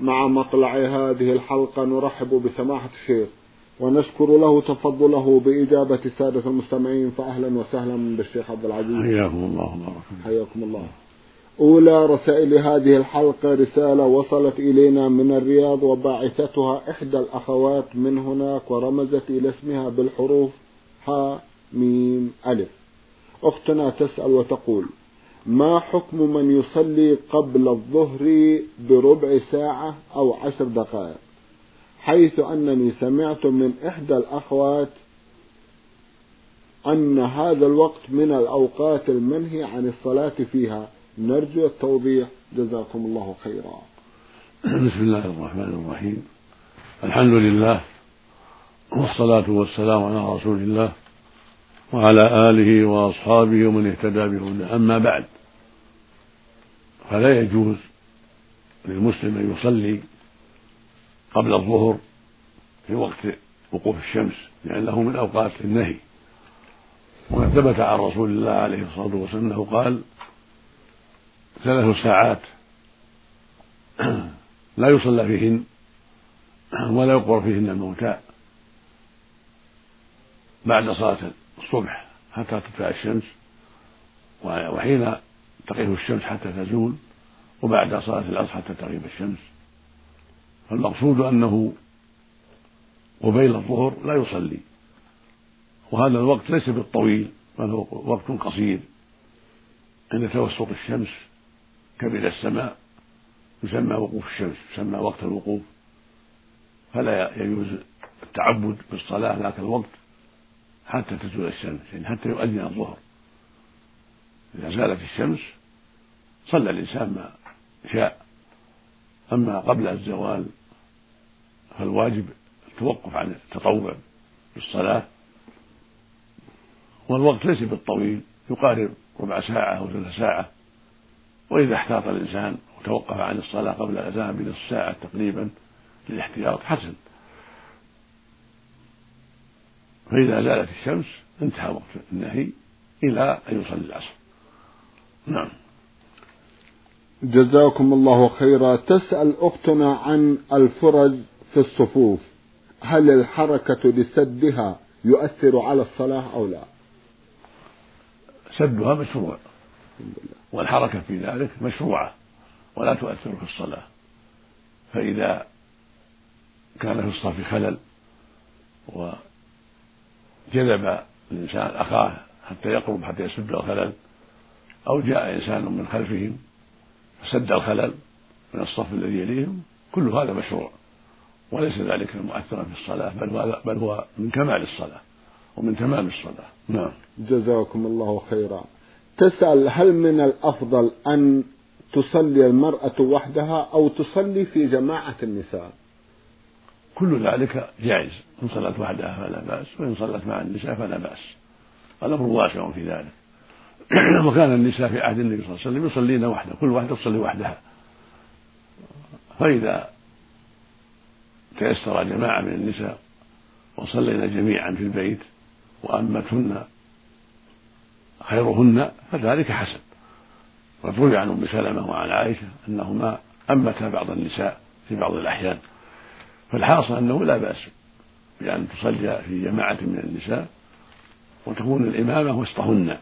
مع مطلع هذه الحلقة نرحب بسماحة الشيخ ونشكر له تفضله بإجابة السادة المستمعين. فأهلا وسهلا بالشيخ عبدالعزيز. حياكم الله وبارك. حياكم الله. أولى رسائل هذه الحلقة رسالة وصلت إلينا من الرياض، وباعثتها إحدى الأخوات من هناك، ورمزت إلى اسمها بالحروف ح ميم ألف. أختنا تسأل وتقول: ما حكم من يصلي قبل الظهر بربع ساعة أو 10 دقائق، حيث أنني سمعت من إحدى الأخوات أن هذا الوقت من الأوقات المنهي عن الصلاة فيها؟ نرجو التوضيح، جزاكم الله خيرا. بسم الله الرحمن الرحيم، الحمد لله، والصلاة والسلام على رسول الله وعلى آله وأصحابه ومن اهتدى بهداه، أما بعد. فلا يجوز للمسلم أن يصلي قبل الظهر في وقت وقوف الشمس، لأنه من أوقات النهي. وقد ثبت عن رسول الله عليه الصلاة والسلام أنه قال: 3 ساعات لا يصلى فيهن ولا يقبر فيهن الموتى بعد صلاة الصبح حتى تطلع الشمس، وحين تقف الشمس حتى تزول، وبعد صلاة العصر حتى تغيب الشمس. فالمقصود أنه قبيل الظهر لا يصلي، وهذا الوقت ليس بالطويل، بل هو وقت قصير. عند توسط الشمس كبد السماء يسمى وقوف الشمس، يسمى وقت الوقوف. فلا يجوز التعبد بالصلاة ذاك الوقت حتى تزول الشمس، يعني حتى يؤذن الظهر. إذا زالت الشمس صلى الإنسان ما شاء. أما قبل الزوال فالواجب التوقف عن التطوع بالصلاة، والوقت ليس بالطويل، يقارب 4 ساعة أو 3 ساعة. وإذا احتاط الإنسان وتوقف عن الصلاة قبل الأذان ب1/2 ساعة تقريبا للاحتياط حسن. فإذا زالت الشمس انتهى وقت النهي إلى أن يصلي العصر. نعم، جزاكم الله خيرا. تسأل أختنا عن الفرج في الصفوف، هل الحركة لسدها يؤثر على الصلاة أو لا؟ سدها مشروع، والحركة في ذلك مشروعة ولا تؤثر في الصلاة. فإذا كان في الصف خلل وجذب الإنسان أخاه حتى يقرب حتى يسد الخلل، أو جاء إنسان من خلفهم فسد الخلل من الصف الذي يليهم، كل هذا مشروع، وليس ذلك مؤثرا في الصلاة، بل هو من كمال الصلاة ومن تمام الصلاة. نعم، جزاكم الله خيرا. تسأل: هل من الأفضل أن تصلي المرأة وحدها أو تصلي في جماعة النساء؟ كل ذلك جائز، إن صلت وحدها فلا بأس، وإن صلت مع النساء فلا بأس، الأمر واسع في ذلك. وكان النساء في عهد النبي صلى الله عليه وسلم يصلين وحده، كل واحدة تصلي وحدها. فإذا تيسر جماعة من النساء وصلينا جميعا في البيت وأمتهن خيرهن فذلك حسن. وروي عن أم سلمة وعن عائشة أنهما أمتا بعض النساء في بعض الأحيان. فالحاصل أنه لا بأس بأن تصلي في جماعة من النساء، وتكون الإمامة وسطهن،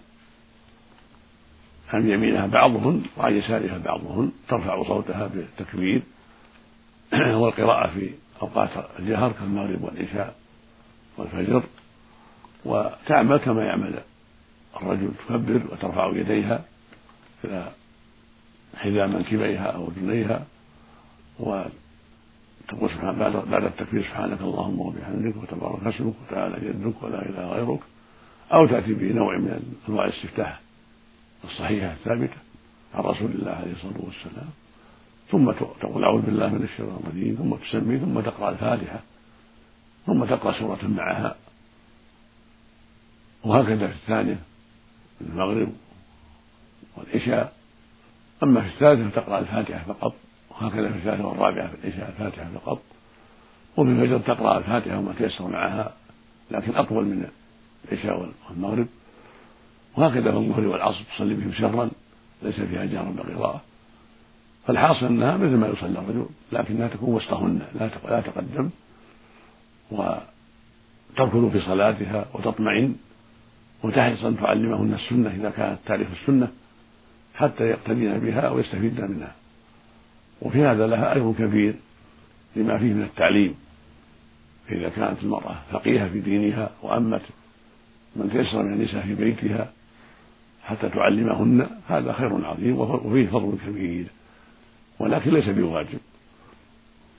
عن يمينها بعضهن وعن يسارها بعضهن، ترفع صوتها بالتكبير والقراءة في أوقات الجهر كالمغرب والعشاء والفجر، وتعمل كما يعمل الرجل، تكبر وترفع يديها إلى حذاء منكبيها أو أذنيها، وتقول بعد التكبير: سبحانك اللهم وبحمدك وتبارك اسمك وتعالى جدك ولا إله غيرك، أو تأتي بنوع من أنواع الاستفتاح الصحيحة الثابتة عن رسول الله عليه الصلاة والسلام، ثم تقول: أعوذ بالله من الشيطان الرجيم، ثم تسمي، ثم تقرأ الفاتحة، ثم تقرأ سورة معها، وهكذا في الثانية المغرب والعشاء. أما في الثالثة تقرأ الفاتحة فقط، وهكذا في الثالثة والرابعة في العشاء الفاتحة فقط، وفي الفجر تقرأ الفاتحة وما تيسر معها لكن أطول من العشاء والمغرب، وهكذا في الظهر والعصر تصلي بهم سرا ليس فيها جهر بقراءة. فالحاصل أنها مثل ما يصلي الرجل لكنها تكون وسطهن، لا تقدم، وتركن في صلاتها وتطمئن، وتحرص أن تعلمهن السنة إذا كانت تعرف السنة حتى يقتدين بها ويستفيدن منها. وفي هذا لها أجر كبير لما فيه من التعليم، إذا كانت المرأة فقيهة في دينها وأمت من تيسر من النساء في بيتها حتى تعلمهن، هذا خير عظيم وفيه فضل كبير، ولكن ليس بواجب،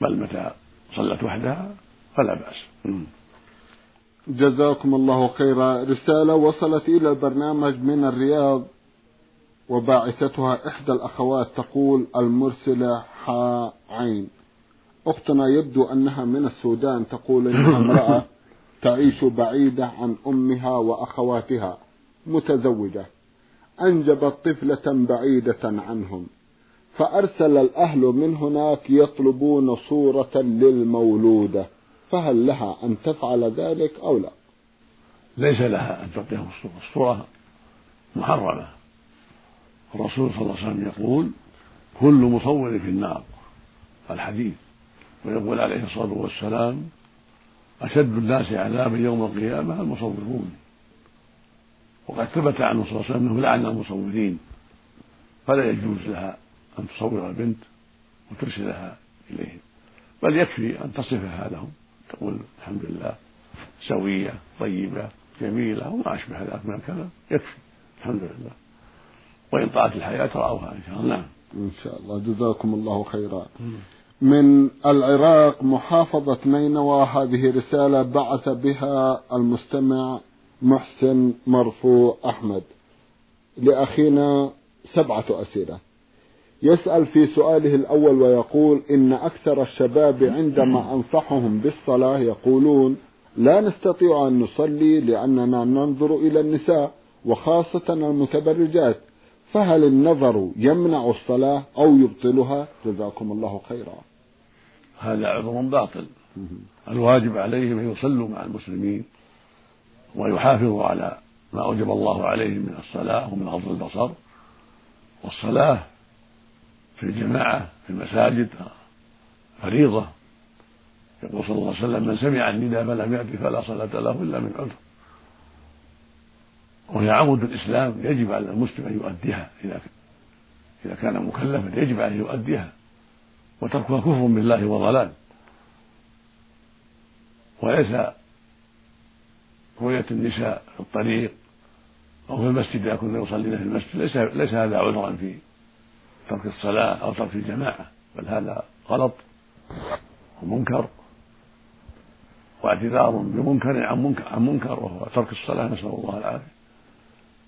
بل متى صلت وحدها فلا بأس. جزاكم الله خيرا. رسالة وصلت إلى البرنامج من الرياض وباعثتها إحدى الأخوات، تقول المرسلة حاء عين، أختنا يبدو أنها من السودان، تقول إنها امرأة تعيش بعيدة عن أمها وأخواتها، متزوجة، أنجبت طفلة بعيدة عنهم، فأرسل الأهل من هناك يطلبون صورة للمولودة، فهل لها أن تفعل ذلك أو لا؟ ليس لها أن تعطيهم الصورة، الصورة محرمة. الرسول صلى الله عليه وسلم يقول كل مصور في النار، الحديث، ويقول عليه الصلاة والسلام أشد الناس عذابا يوم القيامة المصورون، وقد ثبت عنه صلى الله عليه وسلم أنه لعن المصورين، فلا يجوز لها أن تصور البنت وترسلها إليهم، بل يكفي أن تصفها لهم، تقول الحمد لله سوية طيبة جميلة وما أشبه ذلك من الكلام، يكفي الحمد لله، وإن طاعت الحياة رأوها إن شاء الله. إن شاء الله. جزاكم الله خيرا. من العراق محافظة نينوى، هذه رسالة بعث بها المستمع محسن مرفو أحمد لأخينا 7 أسئلة. يسأل في سؤاله الأول ويقول إن أكثر الشباب عندما أنصحهم بالصلاة يقولون لا نستطيع أن نصلي لأننا ننظر إلى النساء وخاصة المتبرجات، فهل النظر يمنع الصلاة أو يبطلها؟ جزاكم الله خيرا. هذا عذر باطل، الواجب عليهم أن يصلوا مع المسلمين ويحافظوا على ما أوجب الله عليهم من الصلاة ومن غض البصر، والصلاة في الجماعة في المساجد فريضة، يقول صلى الله عليه وسلم من سمع النداء فلم يأت فلا صلاة له إلا من عذر، وهي عمود الإسلام يجب على المسلم أن يؤديها، إذا كان مكلفا يجب أن يؤديها، وتركها كفر بالله وضلال، وليس رؤية النساء في الطريق أو في المسجد، إذا كنا يصلينا في المسجد ليس هذا عذرا في ترك الصلاة أو ترك الجماعة، بل هذا غلط ومنكر واعتذار بمنكر عن منكر، وهو ترك الصلاة، نسأل الله العافية.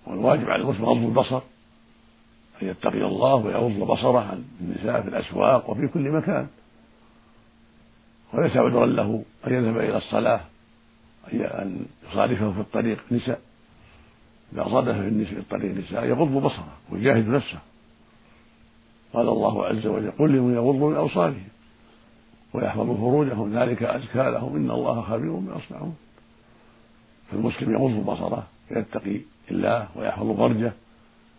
والواجب على المسلم غض البصر، أن يتقي الله ويغض بصره عن النساء في الأسواق وفي كل مكان، وليس عذرا له أن يذهب إلى الصلاة أن يصادفه في الطريق نساء، إذا صادف في الطريق نساء يغض بصره ويجاهد نفسه، قال الله عز وجل قل لهم يغضوا من أبصارهم ويحفظوا فروجهم ذلك أزكى لهم إن الله خبير بما يصنعون. فالمسلم يغض بصره ويتقي الله ويحفظ فرجه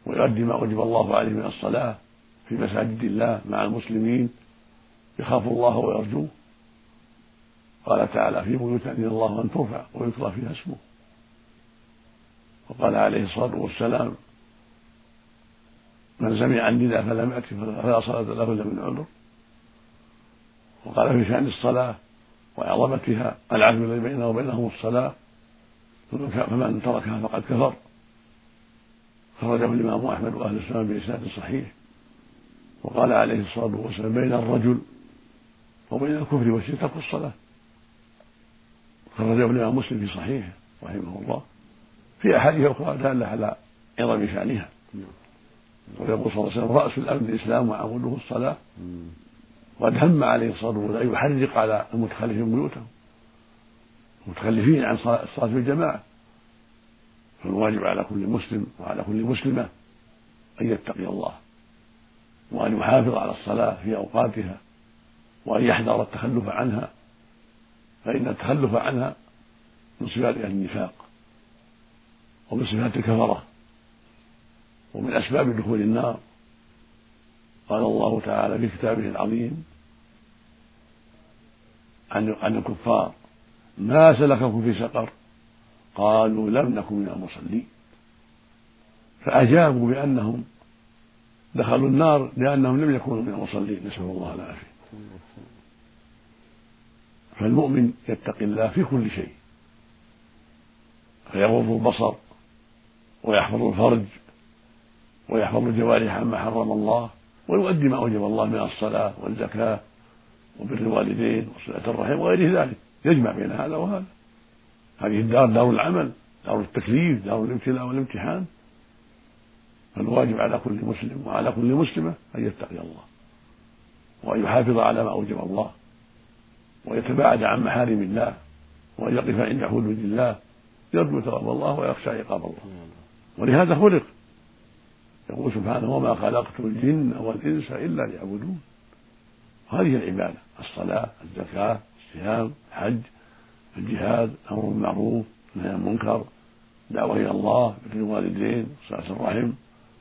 ويؤدي ما أوجب الله عليه من الصلاة في مساجد الله مع المسلمين، يخاف الله ويرجوه، قال تعالى في بيوت أذن الله أن ترفع ويذكر فيها اسمه، وقال عليه الصلاة والسلام من سمع النداء فلم يأت فلا صلاة له إلا من عذر، وقال في شأن الصلاة وعظمتها العهد الذي بينه وبينهم الصلاة فمن تركها فقد كفر، خرجه الإمام أحمد وأهل السنة بإسناد صحيح. وقال عليه الصلاة والسلام بين الرجل وبين الكفر والشرك ترك الصلاة، خرجه الإمام مسلم في صحيحه رحمه الله. في أحاديث أخرى دالة على عظم شأنها، ويقول صلى الله عليه وسلم رأس الأمر الإسلام وعموده الصلاة، وقد هم عليه الصلاة والسلام أن يحرق على المتخلفين بيوتهم، متخلفين عن الصلاة في الجماعة. فالواجب على كل مسلم وعلى كل مسلمة أن يتقي الله وأن يحافظ على الصلاة في أوقاتها وأن يحذر التخلف عنها، فإن التخلف عنها من صفات أهل النفاق ومن صفات الكفرة ومن أسباب دخول النار. قال الله تعالى في كتابه العظيم عن الكفار: ما سلككم في سقر؟ قالوا لم نكن من المصلين. فأجابوا بأنهم دخلوا النار لأنهم لم يكونوا من المصلين، نسأل الله العافية. فالمؤمن يتقي الله في كل شيء، فيغض البصر ويحفظ الفرج ويحفظ الجوارح عما حرم الله ويؤدي ما أوجب الله من الصلاة والزكاة وبر الوالدين وصلة الرحم وغير ذلك، يجمع بين هذا وهذا. هذه الدار دار العمل، دار التكليف، دار الابتلاء والامتحان. فالواجب على كل مسلم وعلى كل مسلمة أن يتقي الله وأن يحافظ على ما أوجب الله ويتباعد عن محارم الله وأن يقف عند حدود الله، يرجو ثواب الله ويخشى عقاب الله. ولهذا خلق، يقول سبحانه: وما خلقت الجن والإنس إلا ليعبدون. هذه العبادة: الصلاة، الزكاة، الصيام، الحج، الجهاد، أمر بالمعروف، نهي عن المنكر، دعوة إلى الله، بر الوالدين، صلة الرحم،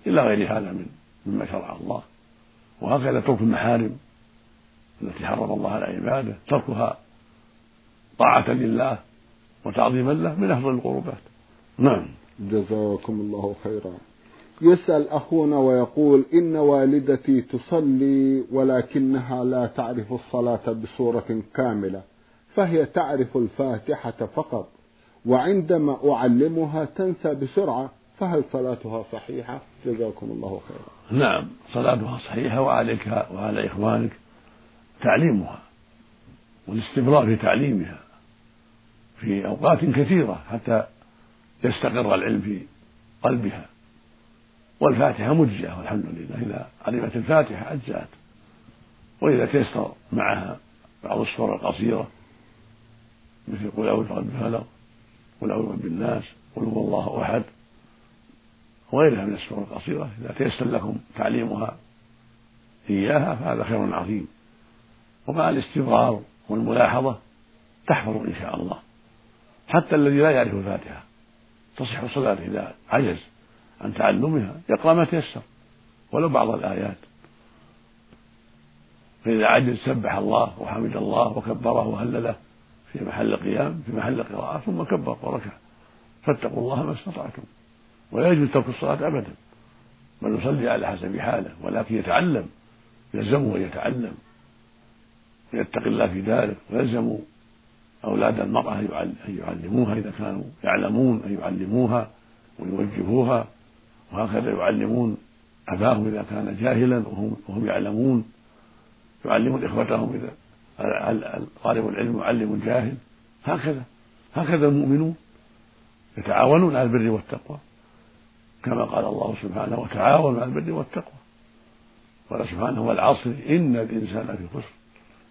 إلى غير هذا مما شرع الله. وهكذا ترك المحارم التي حرم الله على عباده، تركها طاعة لله وتعظيما له من أفضل القربات. نعم، جزاكم الله خيرا. يسأل أخونا ويقول: إن والدتي تصلي ولكنها لا تعرف الصلاة بصورة كاملة، فهي تعرف الفاتحة فقط، وعندما أعلمها تنسى بسرعة، فهل صلاتها صحيحة؟ جزاكم الله خيرا. نعم، صلاتها صحيحة، وعليك وعلى إخوانك تعليمها والاستمرار في تعليمها في أوقات كثيرة حتى يستقر العلم في قلبها. والفاتحة مجزئة والحمد لله، إذا علمت الفاتحة أجزأت. وإذا تيسر معها بعض السور القصيرة مثل قل أعوذ برب الفلق، قل أعوذ برب الناس، قل هو الله أحد، وغيرها من السور القصيرة، إذا تيسر لكم تعليمها إياها فهذا خير عظيم. ومع الاستمرار والملاحظة تحفظ إن شاء الله. حتى الذي لا يعرف الفاتحة تصح صلاته إذا عجز عن تعلمها، يقرأ ما تيسر ولو بعض الآيات، فإذا عجز سبح الله وحمد الله وكبره وهلله في محل قيام، في محل قراءة، ثم كبر وركع. فاتقوا الله ما استطعتم. ولا يجوز ترك الصلاة أبدا، بل يصلي على حسب حاله، ولكن يتعلم، يلزمه ويتعلم ويتقي الله في ذلك. ويلزموا أولاد المرأة أن يعلموها إذا كانوا يعلمون، أن يعلموها ويوجهوها، وهكذا يعلمون أباهم إذا كان جاهلا وهم يعلمون، يعلمون إخوتهم إذا طالب العلم يعلم الجاهل. هكذا المؤمنون يتعاونون على البر والتقوى، كما قال الله سبحانه: وتعاونوا على البر والتقوى. قال سبحانه: والعصر إن الإنسان في خسر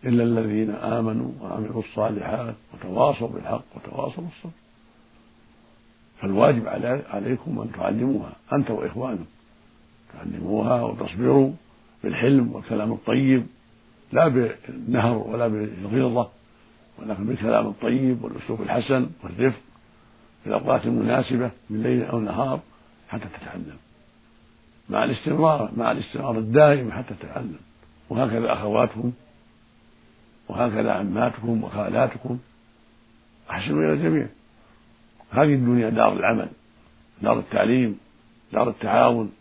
إلا الذين آمنوا وعملوا الصالحات وتواصوا بالحق وتواصوا بالصبر. فالواجب عليكم أن تعلموها أنت وإخوانك، تعلموها وتصبروا بالحلم والكلام الطيب، لا بالنهر ولا بالغلظة، ولكن بالكلام الطيب والأسلوب الحسن والرفق في الأوقات المناسبة من ليل أو نهار حتى تتعلم، مع الاستمرار الدائم حتى تتعلم. وهكذا أخواتكم، وهكذا عماتكم وخالاتكم، أحسنوا إلى الجميع. هذه الدنيا دار العمل، دار التعليم، دار التعاون،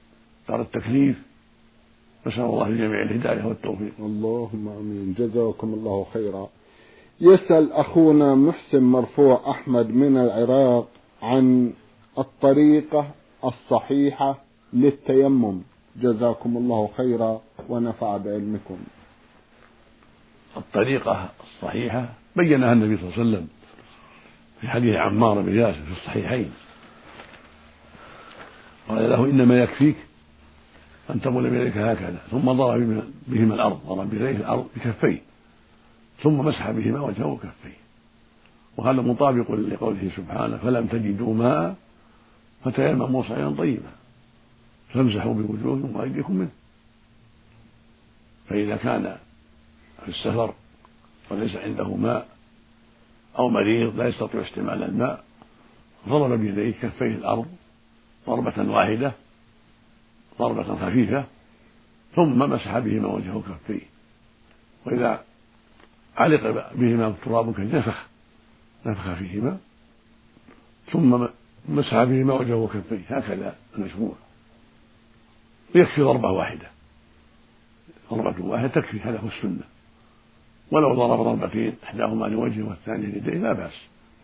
دار التكليف. نسأل الله لجميع الهداية والتوفيق. اللهم آمين، جزاكم الله خيرا. يسأل أخونا محسن مرفوع أحمد من العراق عن الطريقة الصحيحة للتيمم، جزاكم الله خيرا ونفع بعلمكم. الطريقة الصحيحة بيّنها النبي صلى الله عليه وسلم في حديث عمار بن ياسر في الصحيحين، قال له: إنما يكفيك أن تقول بيديك هكذا، ثم ضرب بهما الأرض، ضرب بيديه الأرض بكفيه، ثم مسح بهما وجهه وكفيه، وهذا مطابق لقوله سبحانه فلم تجدوا ماء فتيمموا صعيدا طيبا فامسحوا بوجوهكم وايديكم منه. فاذا كان في السفر وليس عنده ماء او مريض لا يستطيع استعمال الماء ضرب بيديه كفيه الارض ضربه واحده ضربه خفيفه ثم مسح بهما وجهه كفيه، واذا علق بهما التراب كالنفخ نفخ فيهما ثم مسح بهما وجهه وكفيه، هكذا المشروع. يكفي ضربه واحده، ضربه واحده تكفي، هذا هو السنه. ولو ضرب ضربتين احداهما لوجهه والثانيه ليديه لا باس،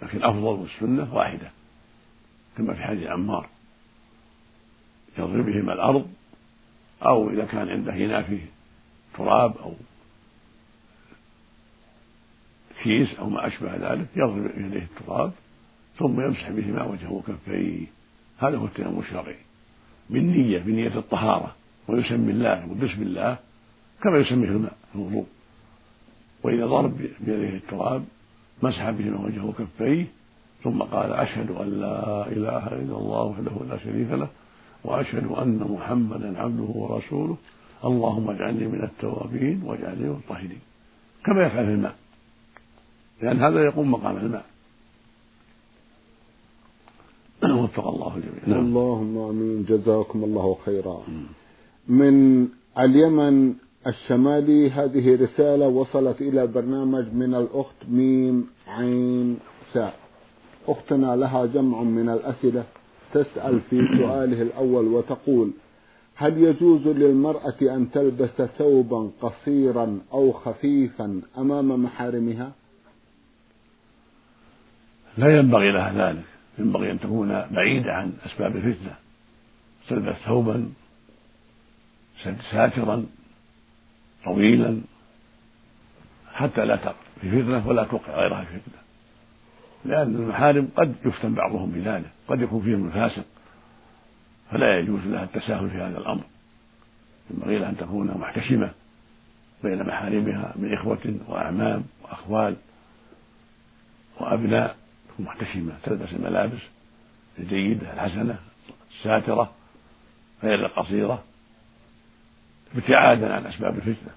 لكن الافضل والسنه واحده كما في حديث عمار يضرب بهما الارض، او اذا كان عنده هنا فيه تراب او كيس او ما اشبه ذلك يضرب اليه التراب ثم يمسح بهما وجهه وكفيه. هذا هو التيمم الشرعي بالنية، بنية الطهارة، ويسمي الله وبسم الله كما يسميه الماء الوضوء. وإذا ضرب بيده التراب مسح بهما وجهه وكفيه ثم قال أشهد أن لا إله إلا الله وحده لا شريك له وأشهد أن محمدا عبده ورسوله اللهم اجعلني من التوابين واجعلني من الطاهرين كما يفعل في الماء، لأن هذا يقوم مقام الماء. وفق الله جميعا. اللهم امين، جزاكم الله خيرا. من اليمن الشمالي هذه رسالة وصلت إلى البرنامج من الأخت ميم عين ساء. أختنا لها جمع من الأسئلة، تسأل في سؤاله الأول وتقول: هل يجوز للمرأة أن تلبس ثوبا قصيرا أو خفيفا أمام محارمها؟ لا ينبغي لها ذلك، ينبغي أن تكون بعيدة عن أسباب الفتنة، تلبس ثوبا ساترا طويلا حتى لا تقع في فتنة ولا توقع غيرها في فتنة، لأن المحارم قد يفتن بعضهم بذلك، قد يكون فيهم الفاسق، فلا يجوز لها التساهل في هذا الأمر. ينبغي لها أن تكون محتشمة بين محارمها من إخوة وأعمام وأخوال وأبناء، محتشمة تلبس الملابس الجيدة الحسنة الساترة غير القصيرة ابتعادا عن أسباب الفتنة.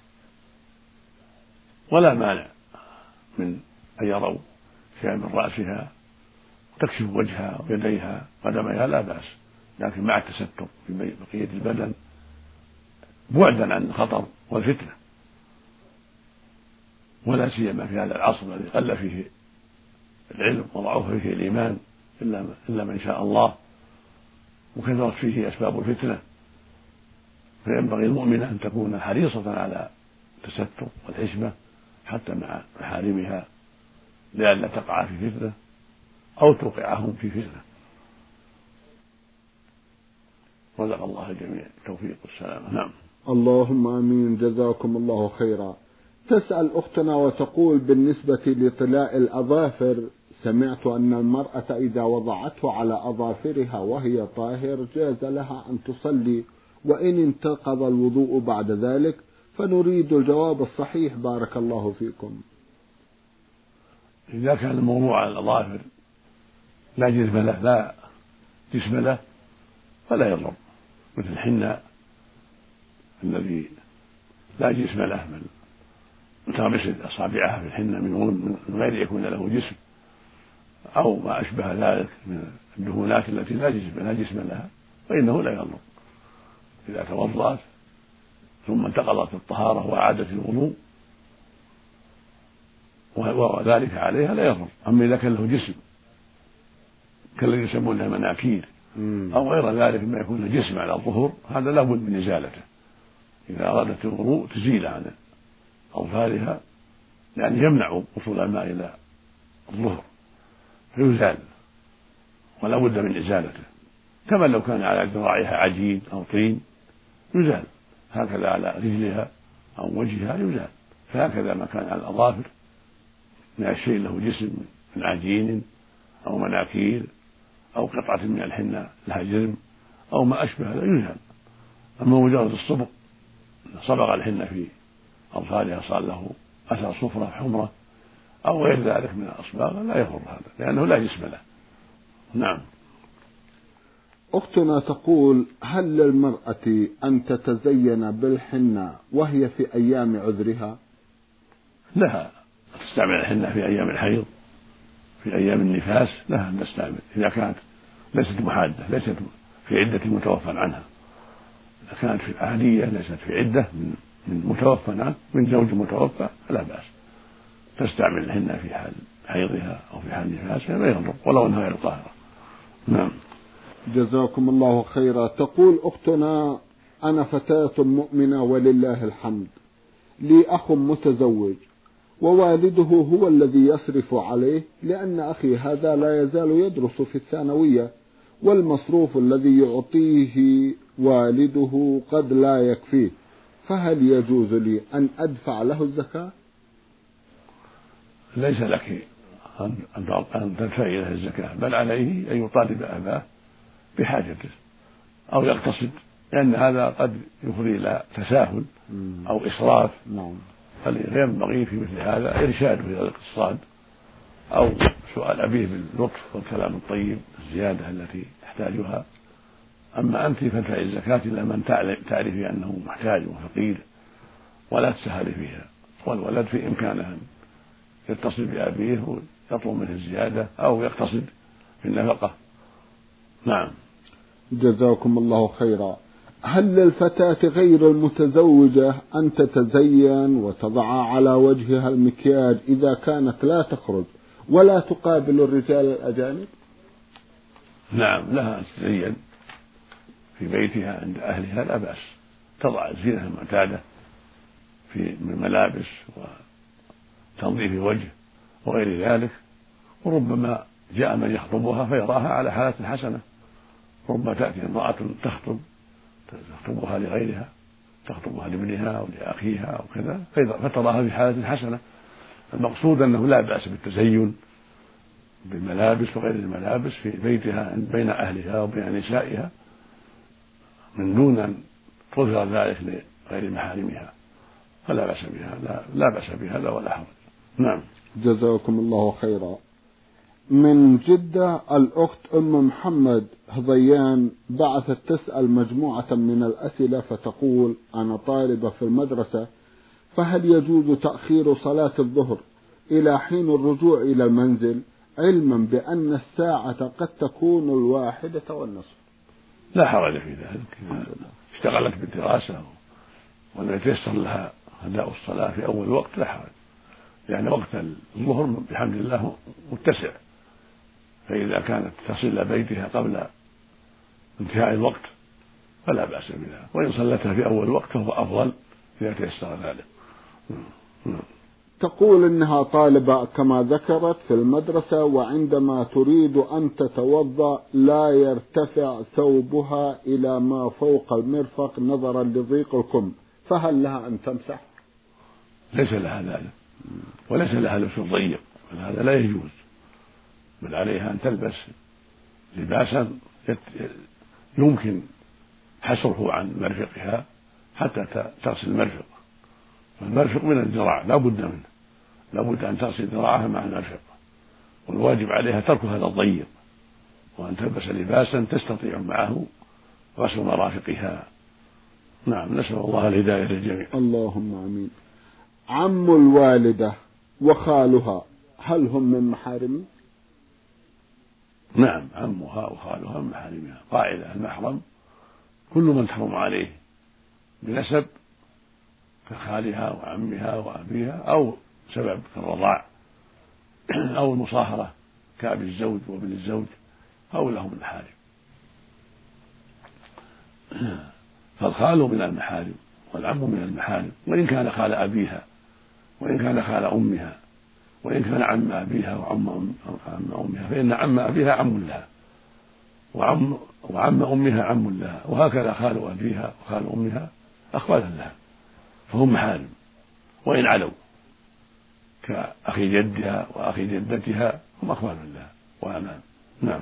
ولا مانع من أن يروا شيئا من رأسها، تكشف وجهها ويديها قدميها لا بأس، لكن مع التستر في بقية البدن بعدا عن الخطر والفتنة، ولا سيما في هذا العصر الذي قل فيه العلم وضعوه فيه الإيمان إلا من شاء الله، وكثرت فيه أسباب الفتنة. فينبغي المؤمنة أن تكون حريصة على التستر والحشمة حتى مع محارمها لئلا تقع في فتنة أو توقعهم في فتنة. رزق الله الجميع التوفيق والسلامة. نعم، اللهم آمين، جزاكم الله خيرا. تسأل أختنا وتقول: بالنسبة لطلاء الأظافر سمعت أن المرأة إذا وضعته على أظافرها وهي طاهر جاز لها أن تصلي وإن انتقض الوضوء بعد ذلك، فنريد الجواب الصحيح بارك الله فيكم. إذا كان الموضوع على الأظافر لا جسم له فلا يضر، مثل الحناء الذي لا جسم له من تغمس أصابعها في الحنة من غير يكون له جسم، أو ما أشبه ذلك من الدهونات التي لا جسم لها، فإنه لا يضر. إذا توضأت ثم انتقضت الطهارة وعادت الوضوء وذلك عليها لا يضر. أما إذا كان له جسم كالذي يسمونها مناكير أو غير ذلك مما يكون له جسم على الظهور، هذا لا بد من إزالته إذا أرادت الوضوء، تزيل عنه أظفارها، يعني يمنع وصول الماء إلى الظهر فيزال، ولا بد من إزالته. كما لو كان على ذراعها عجين أو طين يزال، هكذا على رجلها أو وجهها يزال. فهكذا ما كان على الأظافر من الشيء له جسم من عجين أو مناكير أو قطعة من الحنة لها جرم أو ما أشبه لا يزال. أما مجرد الصبغ صبغ الحنة فيه أظفارها صار له أثر صفرة حمرة أو غير ذلك من الأصباغ لا يضر هذا لأنه لا جسم له. نعم. أختنا تقول: هل للمرأة أن تتزين بالحنة وهي في أيام عذرها؟ لها تستعمل الحنة في أيام الحيض في أيام النفاس، لها أن تستعمل إذا كانت ليست محادة، ليست في عدة متوفى عنها، إذا كانت في الأهلية ليست في عدة من متوفى عنه من زوج متوفى فلا بأس تستعمل الحنة في حال حيضها أو في حال نفاسها لا يضر ولو أنها غير طاهرة. نعم. جزاكم الله خيرا. تقول أختنا: أنا فتاة مؤمنة ولله الحمد، لي أخ متزوج ووالده هو الذي يصرف عليه لأن أخي هذا لا يزال يدرس في الثانوية، والمصروف الذي يعطيه والده قد لا يكفيه، فهل يجوز لي أن أدفع له الزكاة؟ ليس لك أن تدفعي له الزكاة، بل عليه أن يطالب أباه بحاجته أو يقتصد، لأن هذا قد يفضي إلى تساهل أو إسراف. نعم. فينبغي في مثل هذا إرشاده إلى الاقتصاد أو سؤال أبيه باللطف والكلام الطيب الزيادة التي تحتاجها. أما أنت فادفعي الزكاة إلى من تعرفي أنه محتاج وفقير ولا تسهلي فيها، والولد في إمكانه أن يتصل بأبيه ويطلب منه الزيادة أو يقتصد في النفقة. نعم. جزاكم الله خيرا. هل للفتاة غير المتزوجة أن تتزين وتضع على وجهها المكياج إذا كانت لا تخرج ولا تقابل الرجال الأجانب؟ نعم، لها أن تتزين في بيتها عند أهلها لا بأس، تضع زينة المعتادة في ملابس وتنظيف الوجه وغير ذلك، وربما جاء من يخطبها فيراها على حالة حسنة، ربما تأتي امرأة تخطبها لغيرها، تخطبها لابنها أو لأخيها أو كذا فتراها في حالة حسنة. المقصود أنه لا بأس بالتزين بالملابس وغير الملابس في بيتها بين أهلها وبين نسائها من دون أن تظهر ذلك لغير محارمها، فلا بأس بها، لا بأس بها لا ولا حرج. نعم. جزاكم الله خيرا. من جدة الأخت أم محمد هضيان بعثت تسأل مجموعة من الأسئلة، فتقول: أنا طالبة في المدرسة، فهل يجوز تأخير صلاة الظهر إلى حين الرجوع إلى المنزل، علما بأن الساعة قد تكون 1:15؟ لا حرج في ذلك، اشتغلت بالدراسة ولا يتيسر لها أداء الصلاة في أول وقت لا حرج، يعني وقت الظهر بحمد الله متسع، فإذا كانت تصل إلى بيتها قبل انتهاء الوقت فلا بأس بها، وإن صلتها في أول وقت فهو أفضل إذا تيسر ذلك. تقول إنها طالبة كما ذكرت في المدرسة، وعندما تريد أن تتوضأ لا يرتفع ثوبها إلى ما فوق المرفق نظرا لضيق الكم، فهل لها أن تمسح؟ ليس لها ذلك، وليس لها لبس ضيق، هذا لا يجوز، بل عليها أن تلبس لباسا يمكن حصره عن مرفقها حتى تغسل المرفق، والمرفق من الذراع لا بد منه، لا بد أن تغسل ذراعها مع المرفق، والواجب عليها ترك هذا الضيق وأن تلبس لباسا تستطيع معه غسل مرافقها. نعم، نسأل الله الهداية للجميع. اللهم آمين. عم الوالدة وخالها هل هم من محارمها؟ نعم، عمها وخالها من محارمها، قاعدة المحرم كل من تحرم عليه بنسب كخالها وعمها وأبيها أو سبب كالرضاع أو المصاهرة كأب الزوج وابن الزوج أو لهم المحارم، فالخال من المحارم والعم من المحارم، وإن كان خال أبيها وإن كان خال أمها وإن كان عم أبيها وعم أمها، فإن عم أبيها عم لها وعم أمها عم لها، وهكذا خال أبيها وخال أمها أخوالا لها، فهم محارم وإن علوا، كأخي جدها وأخي جدتها هم أخوالا لها وأمام. نعم.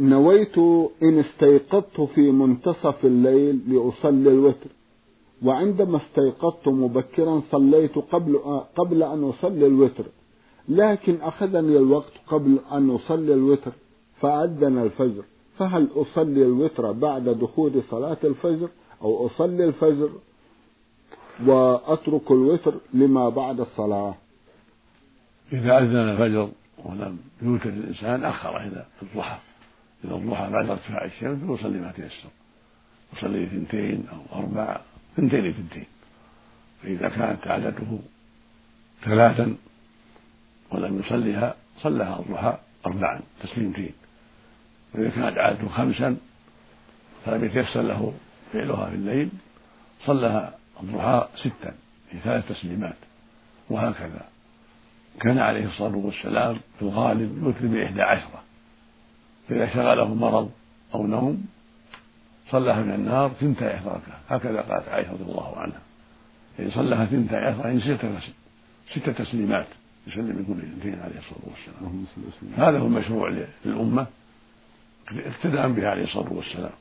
نويت إن استيقظت في منتصف الليل لأصلي الوتر وعندما استيقظت مبكرا صليت قبل أن أصلي الوتر، لكن أخذني الوقت قبل أن أصلي الوتر فأذن الفجر، فهل أصلي الوتر بعد دخول صلاة الفجر أو أصلي الفجر وأترك الوتر لما بعد الصلاة؟ إذا أذن الفجر ولم يوتر الإنسان أخر إلى الضحى، إلى الضحى بعد ارتفاع الشمس وصلي ما تيسر، وصلي اثنتين أو أربعة، اثنتين. فإذا كانت عادته ثلاثا ولم يصليها صلىها الضحى أربعا تسليمتين، وإذا كانت عادته خمسا فلم يتيسر له فعلها في الليل صلىها الضحى ستا في ثلاث تسليمات، وهكذا. كان عليه الصلاة والسلام في الغالب يوتر بإحدى عشرة، فإذا شغله مرض أو نوم صلىها من النار ثنتي عشرة، هكذا قالت عائشة رضي الله عنها، إن صلىها ثنتي عشرة إن ست تسليمات يسلم من كل اثنتين عليه الصلاة والسلام. هذا هو المشروع للأمة اقتداء به عليه الصلاة والسلام.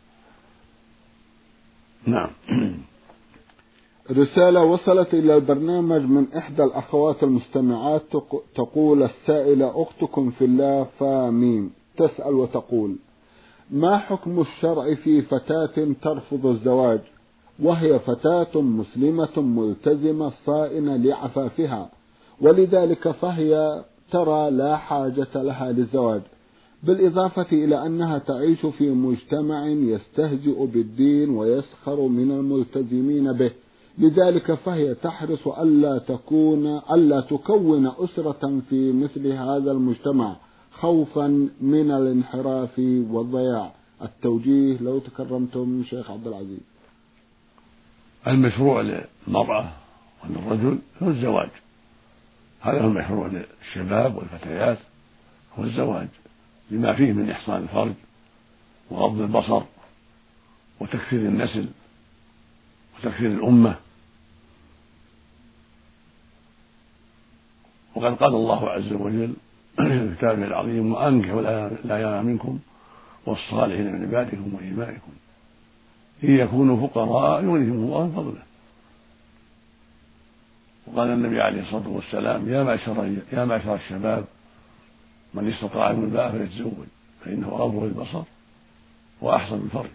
نعم. رسالة وصلت إلى البرنامج من إحدى الأخوات المستمعات، تقول السائلة أختكم في الله فامين، تسأل وتقول: ما حكم الشرع في فتاة ترفض الزواج وهي فتاة مسلمة ملتزمة صائمة لعفافها، ولذلك فهي ترى لا حاجة لها للزواج، بالإضافة إلى أنها تعيش في مجتمع يستهزئ بالدين ويسخر من الملتزمين به، لذلك فهي تحرص ألا تكون أسرة في مثل هذا المجتمع خوفا من الانحراف والضياع؟ التوجيه لو تكرمتم شيخ عبد العزيز. المشروع للمرأة والرجل هو الزواج، هذا هو المشروع للشباب والفتيات هو الزواج، لما فيه من إحصان الفرج وغض البصر وتكثير النسل وتكثير الأمة. وقد قال الله عز وجل في كتابه العظيم: وأنكحوا الأيام منكم والصالحين من عبادكم وإمائكم إن يكونوا فقراء يغنيهم الله من فضله. وقال النبي عليه الصلاة والسلام: يا معشر الشباب من استطاع من الباء فليتزوج فإنه أغض البصر وأحسن الفرج،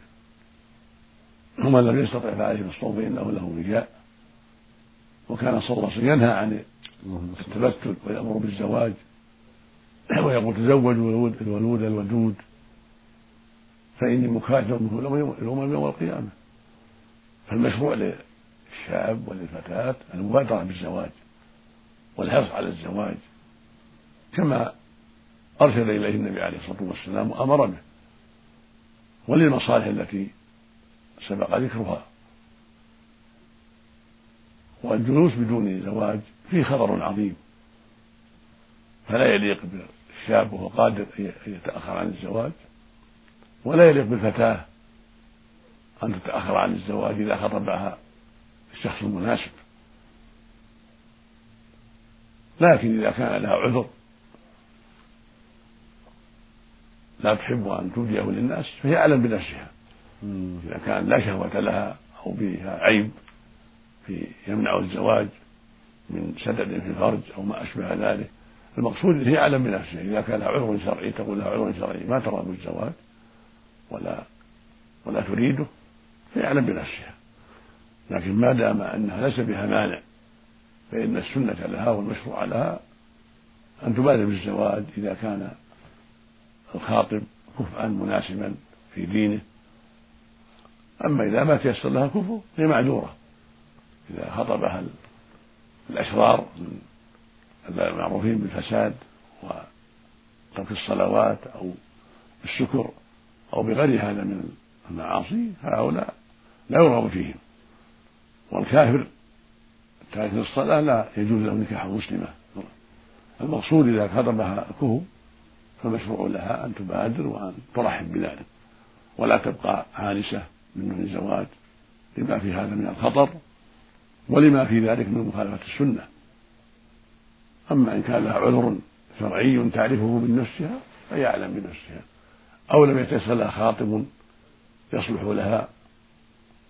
ومن لم يستطع فعليه بالصوم فإنه له وجاء. وكان صلى الله عليه وسلم ينهى عن التبتل ويأمر بالزواج ويقول: تزوجوا الولود الودود فإني مكاثر بكم يوم القيامة. فالمشروع للشاب وللفتاة المبادرة بالزواج والحرص على الزواج كما أرشد إليه النبي عليه الصلاة والسلام وأمر به، وللمصالح التي سبق ذكرها. والجلوس بدون زواج فيه خطر عظيم، فلا يليق بالشاب وهو قادر أن يتأخر عن الزواج، ولا يليق بالفتاة أن تتأخر عن الزواج إذا خطبها الشخص المناسب. لكن إذا كان لها عذر لا تحب أن توديه للناس فهي أعلم بنفسها، إذا كان لا شهوة لها أو بها عيب في يمنع الزواج من سدد في الفرج أو ما أشبه ذلك، المقصود هي أعلم بنفسها. إذا كان لها عذر شرعي تقول لها عذر شرعي ما ترى بالزواج ولا تريده فهي أعلم بنفسها، لكن ما دام أنها ليس بها مانع فإن السنة لها والمشروع لها أن تبادر بالزواج إذا كان الخاطب كفءا مناسبا في دينه. أما إذا ما تيسر لها كفء هي معذورة، إذا خطبها الأشرار من المعروفين بالفساد وترك الصلوات أو الشكر أو بغير هذا من المعاصي هؤلاء لا يرغب فيهم. والكافر تارك الصلاة لا يجوز له نكاح مسلمة. المقصود إذا خطبها كفء فمشروع لها أن تبادر وأن ترحب بذلك ولا تبقى عانسة من الزواج لما في هذا من الخطر ولما في ذلك من مخالفة السنة. أما إن كان لها عذر شرعي تعرفه من نفسها فيعلم من نفسها، أو لم يتيسر لها خاطب يصلح لها،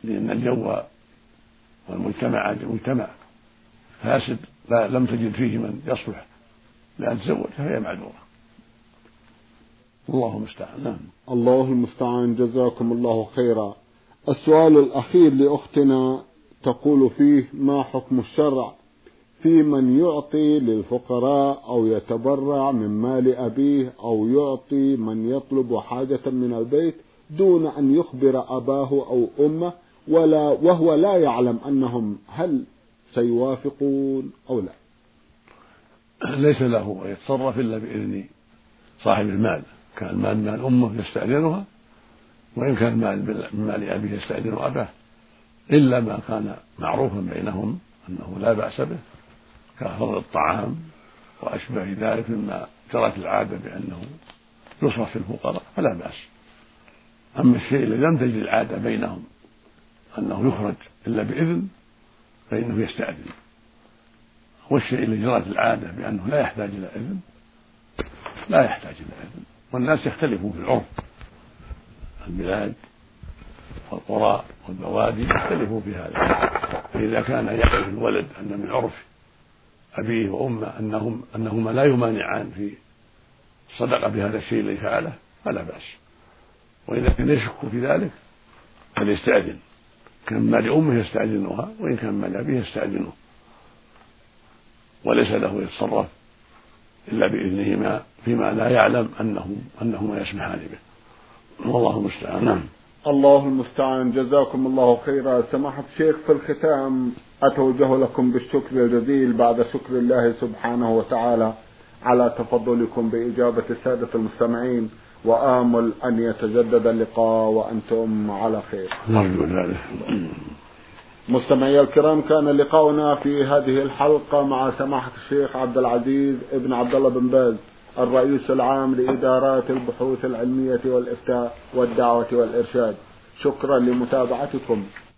لأن الجو والمجتمع عاجل مجتمع فاسد لم تجد فيه من يصلح لأن تزوج فهي معذورة. الله المستعان. نعم. الله المستعان. جزاكم الله خيرا. السؤال الأخير لأختنا تقول فيه: ما حكم الشرع في من يعطي للفقراء أو يتبرع من مال أبيه أو يعطي من يطلب حاجة من البيت دون أن يخبر أباه أو أمه وهو لا يعلم أنهم هل سيوافقون أو لا؟ ليس له أن يتصرف إلا بإذن صاحب المال. كان المال من أمه يستأذنها، وإن كان المال من مال أبيه يستأذن أباه، إلا ما كان معروفا بينهم أنه لا بأس به كفضل الطعام وأشبه ذلك مما جرت العادة بأنه يصرف في الفقراء فلا بأس. أما الشيء الذي لم تجد العادة بينهم أنه يخرج إلا بإذن فإنه يستأذن، والشيء الذي جرت العادة بأنه لا يحتاج إلى إذن لا يحتاج إلى إذن. والناس يختلفون في العرف، البلاد والقرى والبوادي يختلفوا في هذا. فإذا كان يعرف الولد أن من عرف أبيه وأمه أنهما لا يمانعان في الصدقة بهذا الشيء الذي فعله فلا بأس، وإذا كان يشك في ذلك فليستأذن. كان مال أمه يستأذنها وإن كان مال أبيه يستأذنه، وليس له يتصرف إلا بإذنهما فيما لا يعلم أنهما يسمحان به. والله المستعان. الله المستعان. جزاكم الله خيرا. سماحة الشيخ، في الختام أتوجه لكم بالشكر الجزيل بعد شكر الله سبحانه وتعالى على تفضلكم بإجابة السادة المستمعين، وآمل أن يتجدد اللقاء وأنتم على خير. مستمعي الكرام، كان لقاؤنا في هذه الحلقة مع سماحة الشيخ عبدالعزيز ابن عبدالله بن باز، الرئيس العام لإدارات البحوث العلمية والإفتاء والدعوة والإرشاد. شكرا لمتابعتكم.